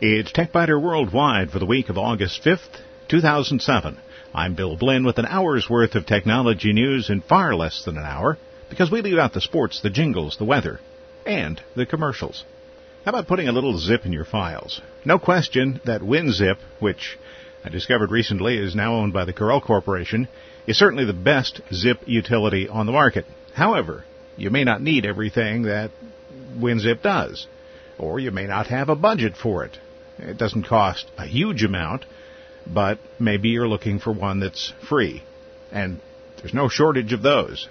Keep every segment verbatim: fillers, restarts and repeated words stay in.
It's TechByter Worldwide for the week of August fifth, two thousand seven. I'm Bill Blinn with an hour's worth of technology news in far less than an hour, because we leave out the sports, the jingles, the weather, and the commercials. How about putting a little zip in your files? No question that WinZip, which I discovered recently is now owned by the Corel Corporation, is certainly the best zip utility on the market. However, you may not need everything that WinZip does, or you may not have a budget for it. It doesn't cost a huge amount, but maybe you're looking for one that's free, and there's no shortage of those.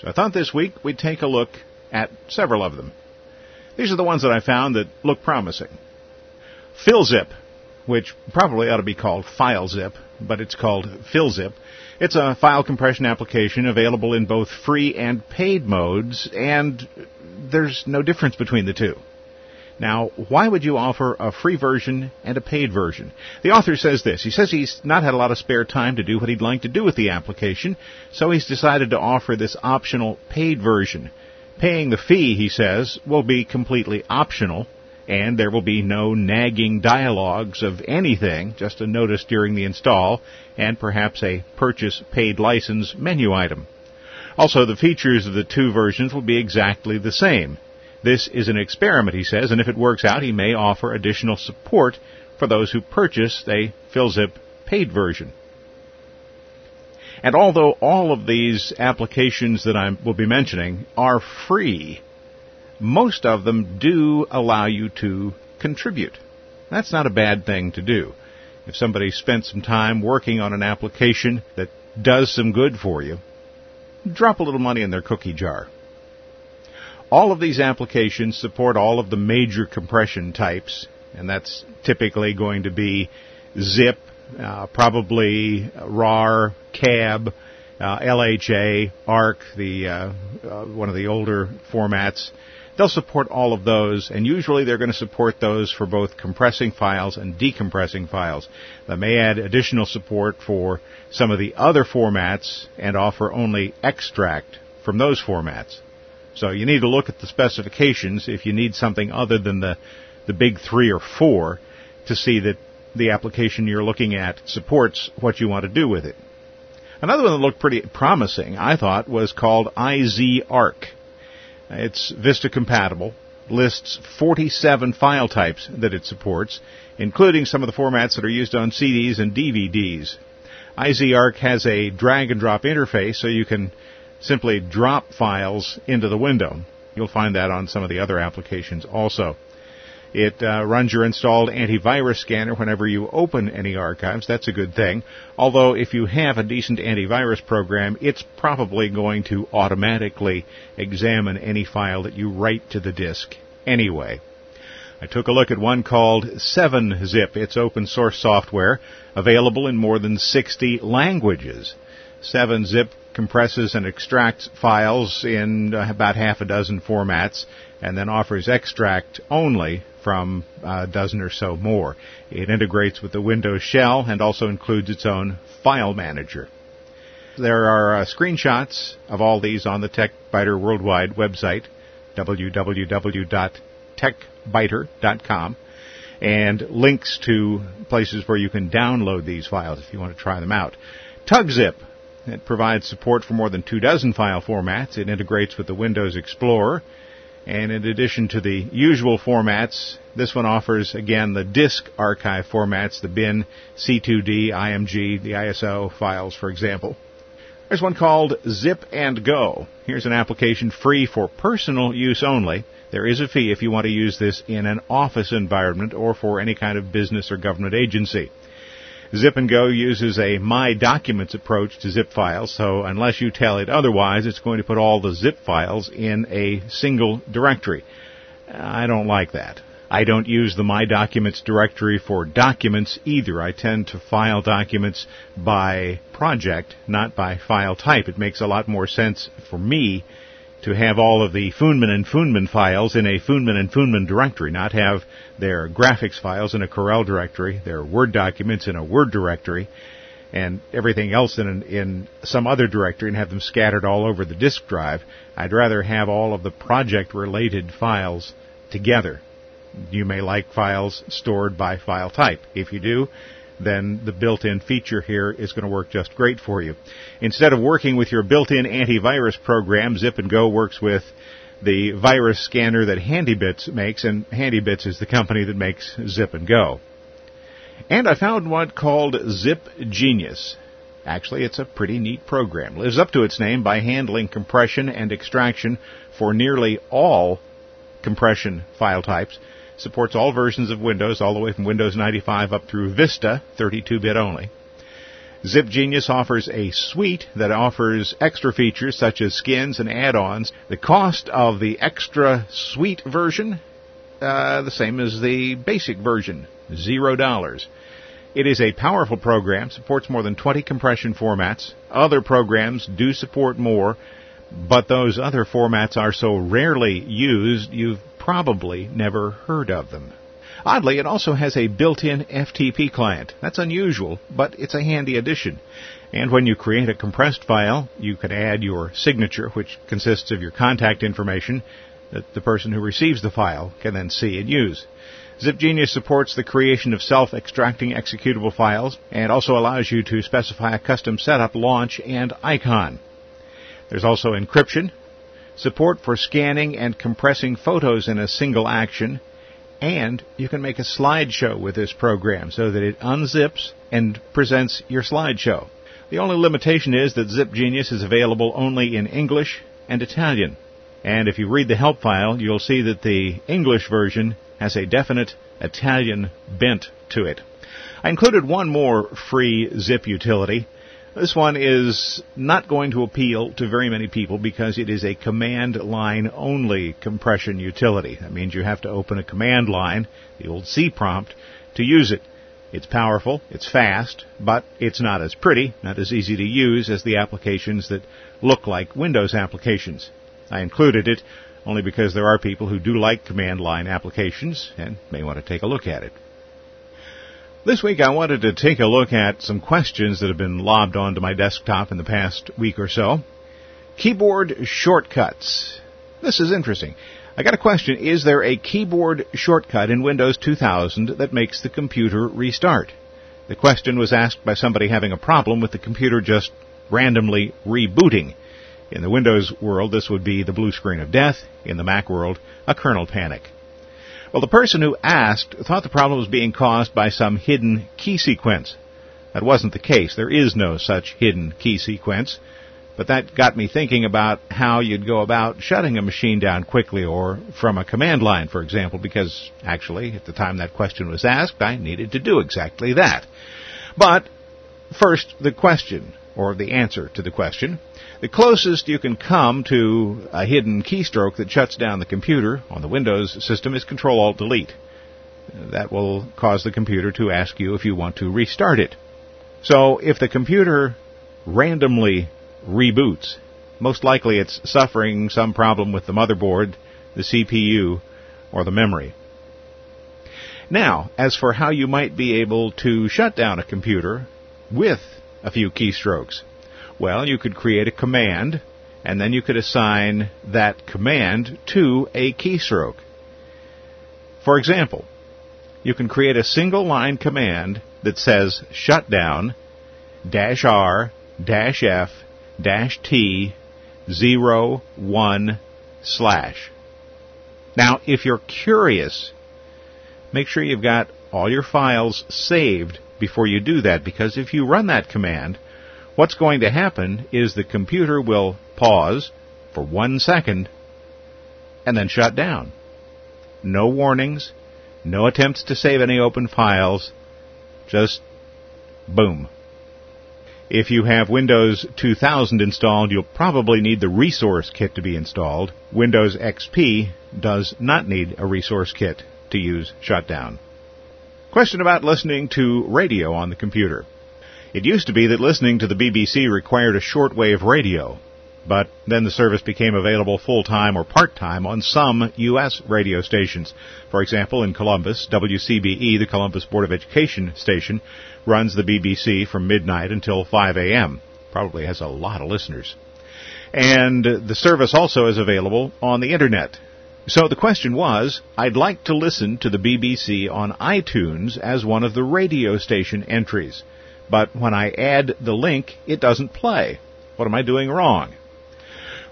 So I thought this week we'd take a look at several of them. These are the ones that I found that look promising. Filzip, which probably ought to be called FileZip, but it's called Filzip. It's a file compression application available in both free and paid modes, and there's no difference between the two. Now, why would you offer a free version and a paid version? The author says this. He says he's not had a lot of spare time to do what he'd like to do with the application, so he's decided to offer this optional paid version. Paying the fee, he says, will be completely optional, and there will be no nagging dialogues of anything, just a notice during the install, and perhaps a purchase paid license menu item. Also, the features of the two versions will be exactly the same. This is an experiment, he says, and if it works out, he may offer additional support for those who purchase a Filzip paid version. And although all of these applications that I will be mentioning are free, most of them do allow you to contribute. That's not a bad thing to do. If somebody spent some time working on an application that does some good for you, drop a little money in their cookie jar. All of these applications support all of the major compression types, and that's typically going to be zip, Uh, probably R A R, C A B, uh, L H A, ARC, the uh, uh, one of the older formats. They'll support all of those, and usually they're going to support those for both compressing files and decompressing files. They may add additional support for some of the other formats and offer only extract from those formats. So you need to look at the specifications if you need something other than the, the big three or four to see that the application you're looking at supports what you want to do with it. Another one that looked pretty promising, I thought, was called iZArc. It's Vista compatible, lists forty-seven file types that it supports, including some of the formats that are used on C Ds and D V Ds. iZArc has a drag-and-drop interface, so you can simply drop files into the window. You'll find that on some of the other applications also. It uh, runs your installed antivirus scanner whenever you open any archives. That's a good thing. Although if you have a decent antivirus program, it's probably going to automatically examine any file that you write to the disk anyway. I took a look at one called seven zip. It's open source software available in more than sixty languages. seven zip compresses and extracts files in about half a dozen formats and then offers extract only from a dozen or so more. It integrates with the Windows shell and also includes its own file manager. There are uh, screenshots of all these on the TechByter Worldwide website, w w w dot tech byter dot com, and links to places where you can download these files if you want to try them out. Tugzip. It provides support for more than two dozen file formats. It integrates with the Windows Explorer. And in addition to the usual formats, this one offers, again, the disk archive formats, the bin, C two D, I M G, the I S O files, for example. There's one called Zip and Go. Here's an application free for personal use only. There is a fee if you want to use this in an office environment or for any kind of business or government agency. Zip and Go uses a My Documents approach to zip files, so unless you tell it otherwise, it's going to put all the zip files in a single directory. I don't like that. I don't use the My Documents directory for documents either. I tend to file documents by project, not by file type. It makes a lot more sense for me to have all of the Foonman and Foonman files in a Foonman and Foonman directory, not have their graphics files in a Corel directory, their Word documents in a Word directory, and everything else in in some other directory and have them scattered all over the disk drive. I'd rather have all of the project-related files together. You may like files stored by file type. If you do, then the built-in feature here is going to work just great for you. Instead of working with your built-in antivirus program, Zip and Go works with the virus scanner that HandyBits makes, and HandyBits is the company that makes Zip and Go. And I found one called ZipGenius. Actually, it's a pretty neat program. Lives up to its name by handling compression and extraction for nearly all compression file types. Supports all versions of Windows, all the way from Windows ninety-five up through Vista, thirty-two bit only. ZipGenius offers a suite that offers extra features such as skins and add-ons. The cost of the extra suite version, uh, the same as the basic version, zero dollars. It is a powerful program, supports more than twenty compression formats. Other programs do support more, but those other formats are so rarely used, you've probably never heard of them. Oddly, it also has a built-in F T P client. That's unusual, but it's a handy addition. And when you create a compressed file, you can add your signature, which consists of your contact information that the person who receives the file can then see and use. ZipGenius supports the creation of self-extracting executable files and also allows you to specify a custom setup, launch, and icon. There's also encryption, support for scanning and compressing photos in a single action, and you can make a slideshow with this program so that it unzips and presents your slideshow. The only limitation is that ZipGenius is available only in English and Italian. And if you read the help file, you'll see that the English version has a definite Italian bent to it. I included one more free Zip utility. This one is not going to appeal to very many people because it is a command line only compression utility. That means you have to open a command line, the old C prompt, to use it. It's powerful, it's fast, but it's not as pretty, not as easy to use as the applications that look like Windows applications. I included it only because there are people who do like command line applications and may want to take a look at it. This week I wanted to take a look at some questions that have been lobbed onto my desktop in the past week or so. Keyboard shortcuts. This is interesting. I got a question. Is there a keyboard shortcut in Windows two thousand that makes the computer restart? The question was asked by somebody having a problem with the computer just randomly rebooting. In the Windows world, this would be the blue screen of death. In the Mac world, a kernel panic. Well, the person who asked thought the problem was being caused by some hidden key sequence. That wasn't the case. There is no such hidden key sequence. But that got me thinking about how you'd go about shutting a machine down quickly or from a command line, for example, because actually, at the time that question was asked, I needed to do exactly that. But first, the question, or the answer to the question. The closest you can come to a hidden keystroke that shuts down the computer on the Windows system is Control Alt Delete. That will cause the computer to ask you if you want to restart it. So if the computer randomly reboots, most likely it's suffering some problem with the motherboard, the C P U, or the memory. Now, as for how you might be able to shut down a computer with a few keystrokes, well, you could create a command, and then you could assign that command to a keystroke. For example, you can create a single-line command that says shutdown dash R dash F dash T zero one slash. Now, if you're curious, make sure you've got all your files saved before you do that, because if you run that command, what's going to happen is the computer will pause for one second and then shut down. No warnings, no attempts to save any open files, just boom. If you have Windows two thousand installed, you'll probably need the resource kit to be installed. Windows X P does not need a resource kit to use shutdown. Question about listening to radio on the computer. It used to be that listening to the B B C required a shortwave radio, but then the service became available full-time or part-time on some U S radio stations. For example, in Columbus, W C B E, the Columbus Board of Education station, runs the B B C from midnight until five a.m. Probably has a lot of listeners. And the service also is available on the Internet. So the question was, I'd like to listen to the B B C on iTunes as one of the radio station entries, but when I add the link, it doesn't play. What am I doing wrong?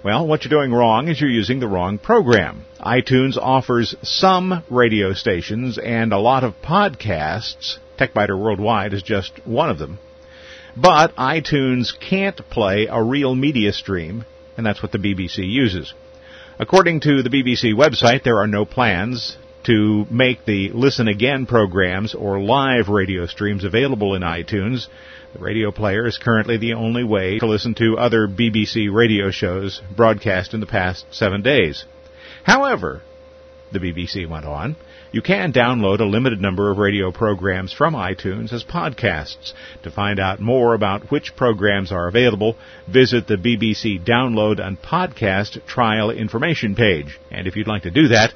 Well, what you're doing wrong is you're using the wrong program. iTunes offers some radio stations and a lot of podcasts. TechByter Worldwide is just one of them. But iTunes can't play a real media stream, and that's what the B B C uses. According to the B B C website, there are no plans to make the Listen Again programs or live radio streams available in iTunes. The radio player is currently the only way to listen to other B B C radio shows broadcast in the past seven days. However, the B B C went on, you can download a limited number of radio programs from iTunes as podcasts. To find out more about which programs are available, visit the B B C Download and Podcast Trial Information page. And if you'd like to do that,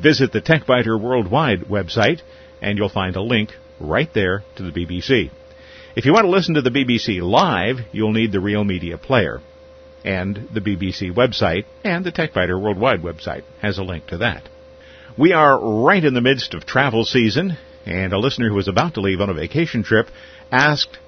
visit the TechByter Worldwide website, and you'll find a link right there to the B B C. If you want to listen to the B B C live, you'll need the Real Media Player. And the B B C website and the TechByter Worldwide website has a link to that. We are right in the midst of travel season, and a listener who was about to leave on a vacation trip asked,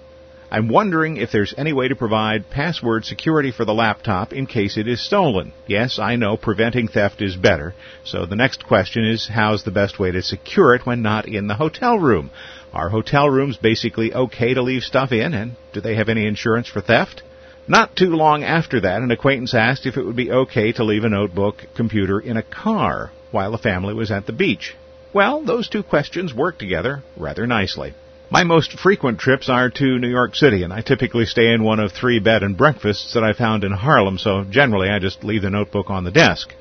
I'm wondering if there's any way to provide password security for the laptop in case it is stolen. Yes, I know, preventing theft is better. So the next question is, how's the best way to secure it when not in the hotel room? Are hotel rooms basically okay to leave stuff in, and do they have any insurance for theft? Not too long after that, an acquaintance asked if it would be okay to leave a notebook computer in a car while a family was at the beach. Well, those two questions work together rather nicely. My most frequent trips are to New York City, and I typically stay in one of three bed and breakfasts that I found in Harlem, so generally I just leave the notebook on the desk.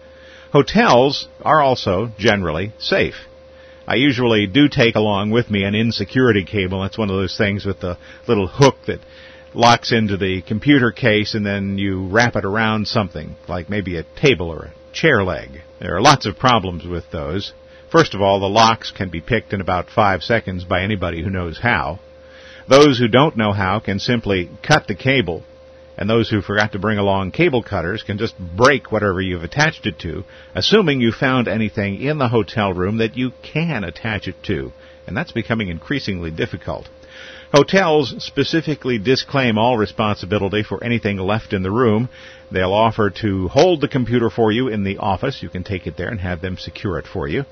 Hotels are also generally safe. I usually do take along with me an insecurity cable. That's one of those things with the little hook that locks into the computer case, and then you wrap it around something, like maybe a table or a chair leg. There are lots of problems with those. First of all, the locks can be picked in about five seconds by anybody who knows how. Those who don't know how can simply cut the cable, and those who forgot to bring along cable cutters can just break whatever you've attached it to, assuming you found anything in the hotel room that you can attach it to, and that's becoming increasingly difficult. Hotels specifically disclaim all responsibility for anything left in the room. They'll offer to hold the computer for you in the office. You can take it there and have them secure it for you.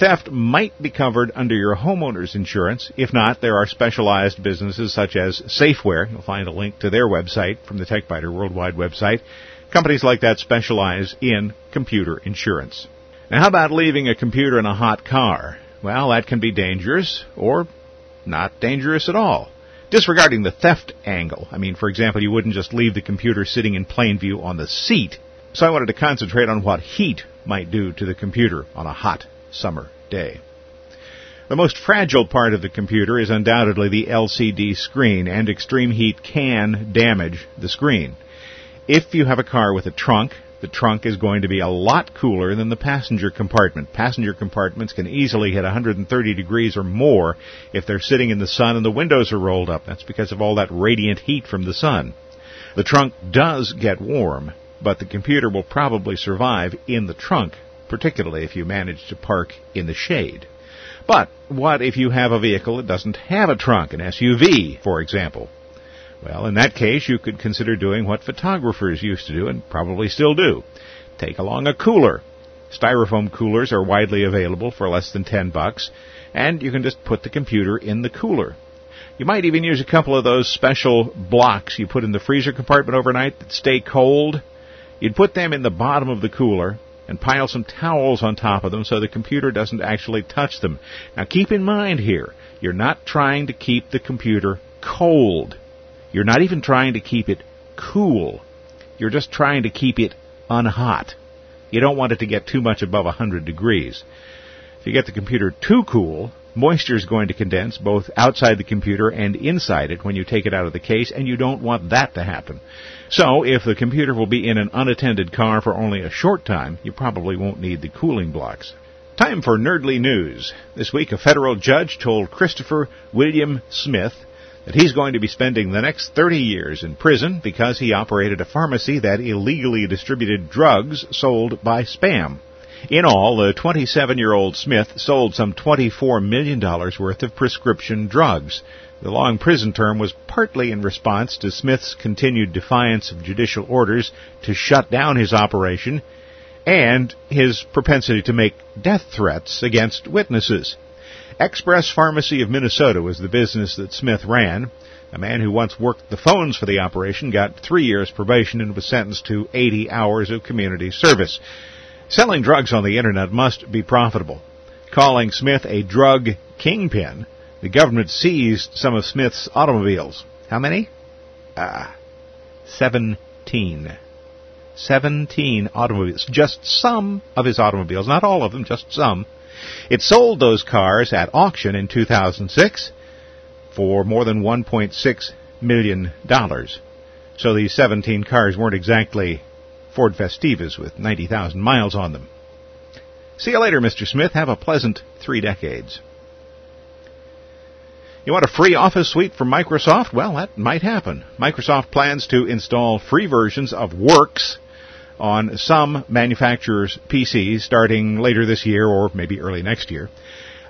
Theft might be covered under your homeowner's insurance. If not, there are specialized businesses such as SafeWare. You'll find a link to their website from the TechByter Worldwide website. Companies like that specialize in computer insurance. Now, how about leaving a computer in a hot car? Well, that can be dangerous or not dangerous at all. Disregarding the theft angle, I mean, for example, you wouldn't just leave the computer sitting in plain view on the seat. So I wanted to concentrate on what heat might do to the computer on a hot summer day. The most fragile part of the computer is undoubtedly the L C D screen, and extreme heat can damage the screen. If you have a car with a trunk, the trunk is going to be a lot cooler than the passenger compartment. Passenger compartments can easily hit one hundred thirty degrees or more if they're sitting in the sun and the windows are rolled up. That's because of all that radiant heat from the sun. The trunk does get warm, but the computer will probably survive in the trunk, particularly if you manage to park in the shade. But what if you have a vehicle that doesn't have a trunk, an S U V, for example? Well, in that case, you could consider doing what photographers used to do and probably still do. Take along a cooler. Styrofoam coolers are widely available for less than ten bucks, and you can just put the computer in the cooler. You might even use a couple of those special blocks you put in the freezer compartment overnight that stay cold. You'd put them in the bottom of the cooler and pile some towels on top of them so the computer doesn't actually touch them. Now keep in mind here, you're not trying to keep the computer cold. You're not even trying to keep it cool. You're just trying to keep it unhot. You don't want it to get too much above one hundred degrees. If you get the computer too cool, moisture is going to condense both outside the computer and inside it when you take it out of the case, and you don't want that to happen. So, if the computer will be in an unattended car for only a short time, you probably won't need the cooling blocks. Time for Nerdly News. This week, a federal judge told Christopher William Smith that he's going to be spending the next thirty years in prison because he operated a pharmacy that illegally distributed drugs sold by spam. In all, the twenty-seven-year-old Smith sold some twenty-four million dollars worth of prescription drugs. The long prison term was partly in response to Smith's continued defiance of judicial orders to shut down his operation and his propensity to make death threats against witnesses. Express Pharmacy of Minnesota was the business that Smith ran. A man who once worked the phones for the operation got three years probation and was sentenced to eighty hours of community service. Selling drugs on the Internet must be profitable. Calling Smith a drug kingpin, the government seized some of Smith's automobiles. How many? Ah, uh, seventeen. Seventeen automobiles. Just some of his automobiles. Not all of them, just some. It sold those cars at auction in two thousand six for more than one point six million dollars. So these seventeen cars weren't exactly Ford Festivas with ninety thousand miles on them. See you later, Mister Smith. Have a pleasant three decades. You want a free Office suite from Microsoft? Well, that might happen. Microsoft plans to install free versions of Works on some manufacturers' P Cs starting later this year or maybe early next year.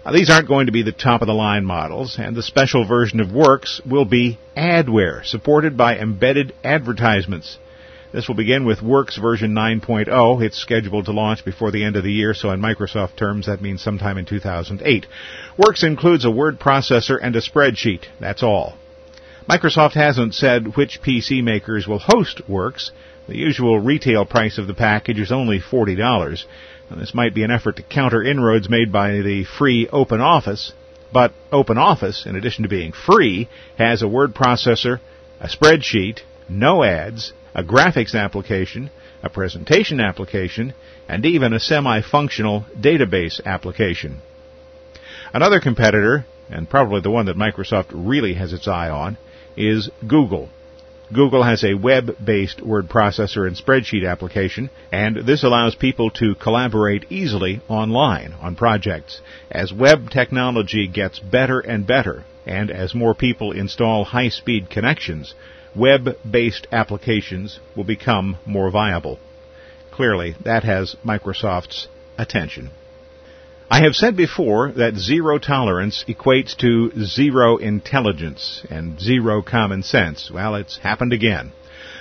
Now, these aren't going to be the top-of-the-line models, and the special version of Works will be adware, supported by embedded advertisements. This will begin with Works version nine point oh. It's scheduled to launch before the end of the year, so in Microsoft terms, that means sometime in two thousand eight. Works includes a word processor and a spreadsheet. That's all. Microsoft hasn't said which P C makers will host Works. The usual retail price of the package is only forty dollars. Now, this might be an effort to counter inroads made by the free OpenOffice, but OpenOffice, in addition to being free, has a word processor, a spreadsheet, no ads, a graphics application, a presentation application, and even a semi-functional database application. Another competitor, and probably the one that Microsoft really has its eye on, is Google. Google has a web-based word processor and spreadsheet application, and this allows people to collaborate easily online on projects. As web technology gets better and better, and as more people install high-speed connections, web-based applications will become more viable. Clearly, that has Microsoft's attention. I have said before that zero tolerance equates to zero intelligence and zero common sense. Well, it's happened again.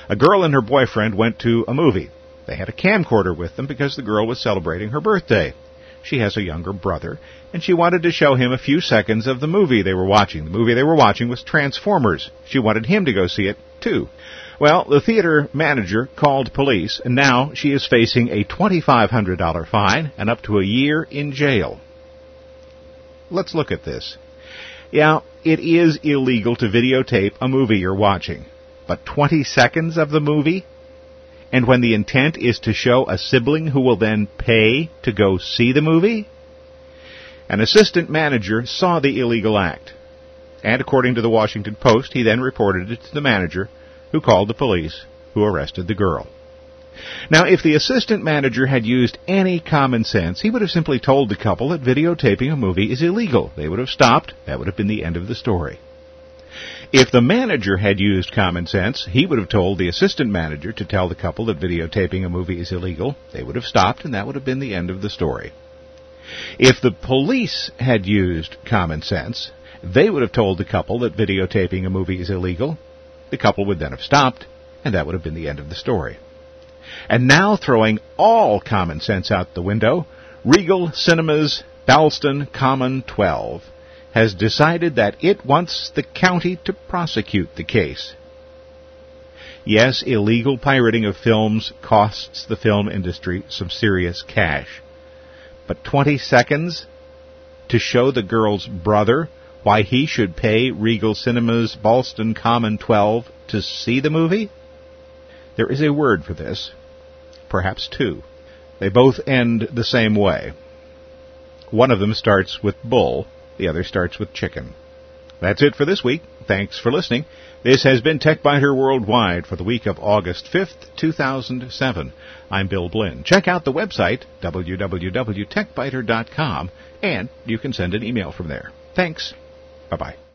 A girl and her boyfriend went to a movie. They had a camcorder with them because the girl was celebrating her birthday. She has a younger brother, and she wanted to show him a few seconds of the movie they were watching. The movie they were watching was Transformers. She wanted him to go see it, too. Well, the theater manager called police, and now she is facing a twenty-five hundred dollars fine and up to a year in jail. Let's look at this. Yeah, it is illegal to videotape a movie you're watching, but twenty seconds of the movie? And when the intent is to show a sibling who will then pay to go see the movie? An assistant manager saw the illegal act. And according to the Washington Post, he then reported it to the manager, who called the police, who arrested the girl. Now, if the assistant manager had used any common sense, he would have simply told the couple that videotaping a movie is illegal. They would have stopped. That would have been the end of the story. If the manager had used common sense, he would have told the assistant manager to tell the couple that videotaping a movie is illegal. They would have stopped, and that would have been the end of the story. If the police had used common sense, they would have told the couple that videotaping a movie is illegal. The couple would then have stopped, and that would have been the end of the story. And now, throwing all common sense out the window, Regal Cinemas Ballston Common twelve has decided that it wants the county to prosecute the case. Yes, illegal pirating of films costs the film industry some serious cash. But twenty seconds to show the girl's brother why he should pay Regal Cinemas Ballston Common twelve to see the movie? There is a word for this. Perhaps two. They both end the same way. One of them starts with bull. The other starts with chicken. That's it for this week. Thanks for listening. This has been TechByter Worldwide for the week of August fifth, two thousand seven. I'm Bill Blinn. Check out the website, w w w dot tech byter dot com, and you can send an email from there. Thanks. Bye-bye.